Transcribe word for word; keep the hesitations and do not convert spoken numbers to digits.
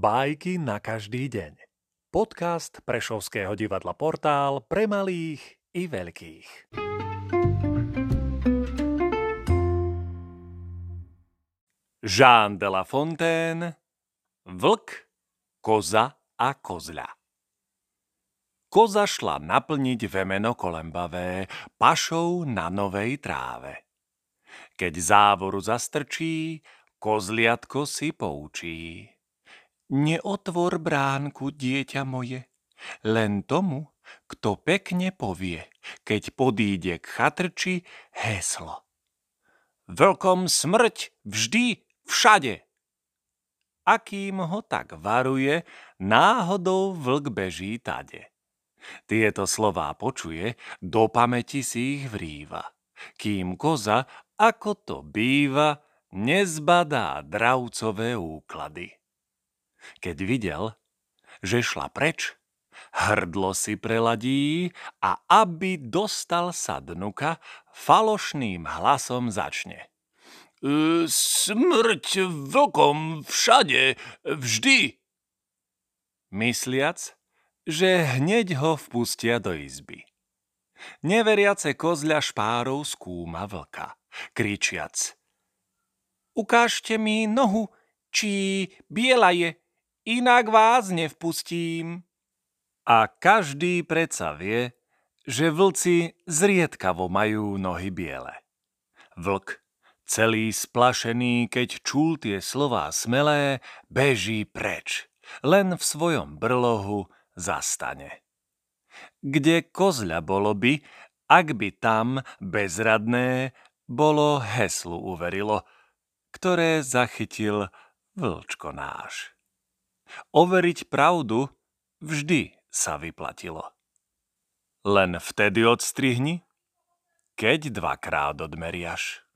Bajky na každý deň. Podcast Prešovského divadla Portál pre malých i veľkých. Jean de la Fontaine, Vlk, koza a kozľa. Koza šla naplniť vemeno kolembavé pašou na novej tráve. Keď závoru zastrčí, kozliatko si poučí. Neotvor bránku, dieťa moje, len tomu, kto pekne povie, keď podíde k chatrči heslo. Vlkom smrť vždy všade. A kým ho tak varuje, náhodou vlk beží tade. Tieto slová počuje, do pamäti si ich vrýva, kým koza, ako to býva, nezbadá dravcové úklady. Keď videl, že šla preč, hrdlo si preladí a aby dostal sa dnuka, falošným hlasom začne. E, smrť vlkom všade, vždy! Mysliac, že hneď ho vpustia do izby. Neveriace kozľa špárov skúma vlka, kričiac. Ukážte mi nohu, či biela je, inak vás nevpustím. A každý predsa vie, že vlci zriedkavo majú nohy biele. Vlk, celý splašený, keď čul tie slová smelé, beží preč, len v svojom brlohu zastane. Kde kozľa bolo by, ak by tam, bezradné, bolo heslu uverilo, ktoré zachytil vlčko náš. Overiť pravdu vždy sa vyplatilo. Len vtedy odstrihni, keď dvakrát odmeriaš.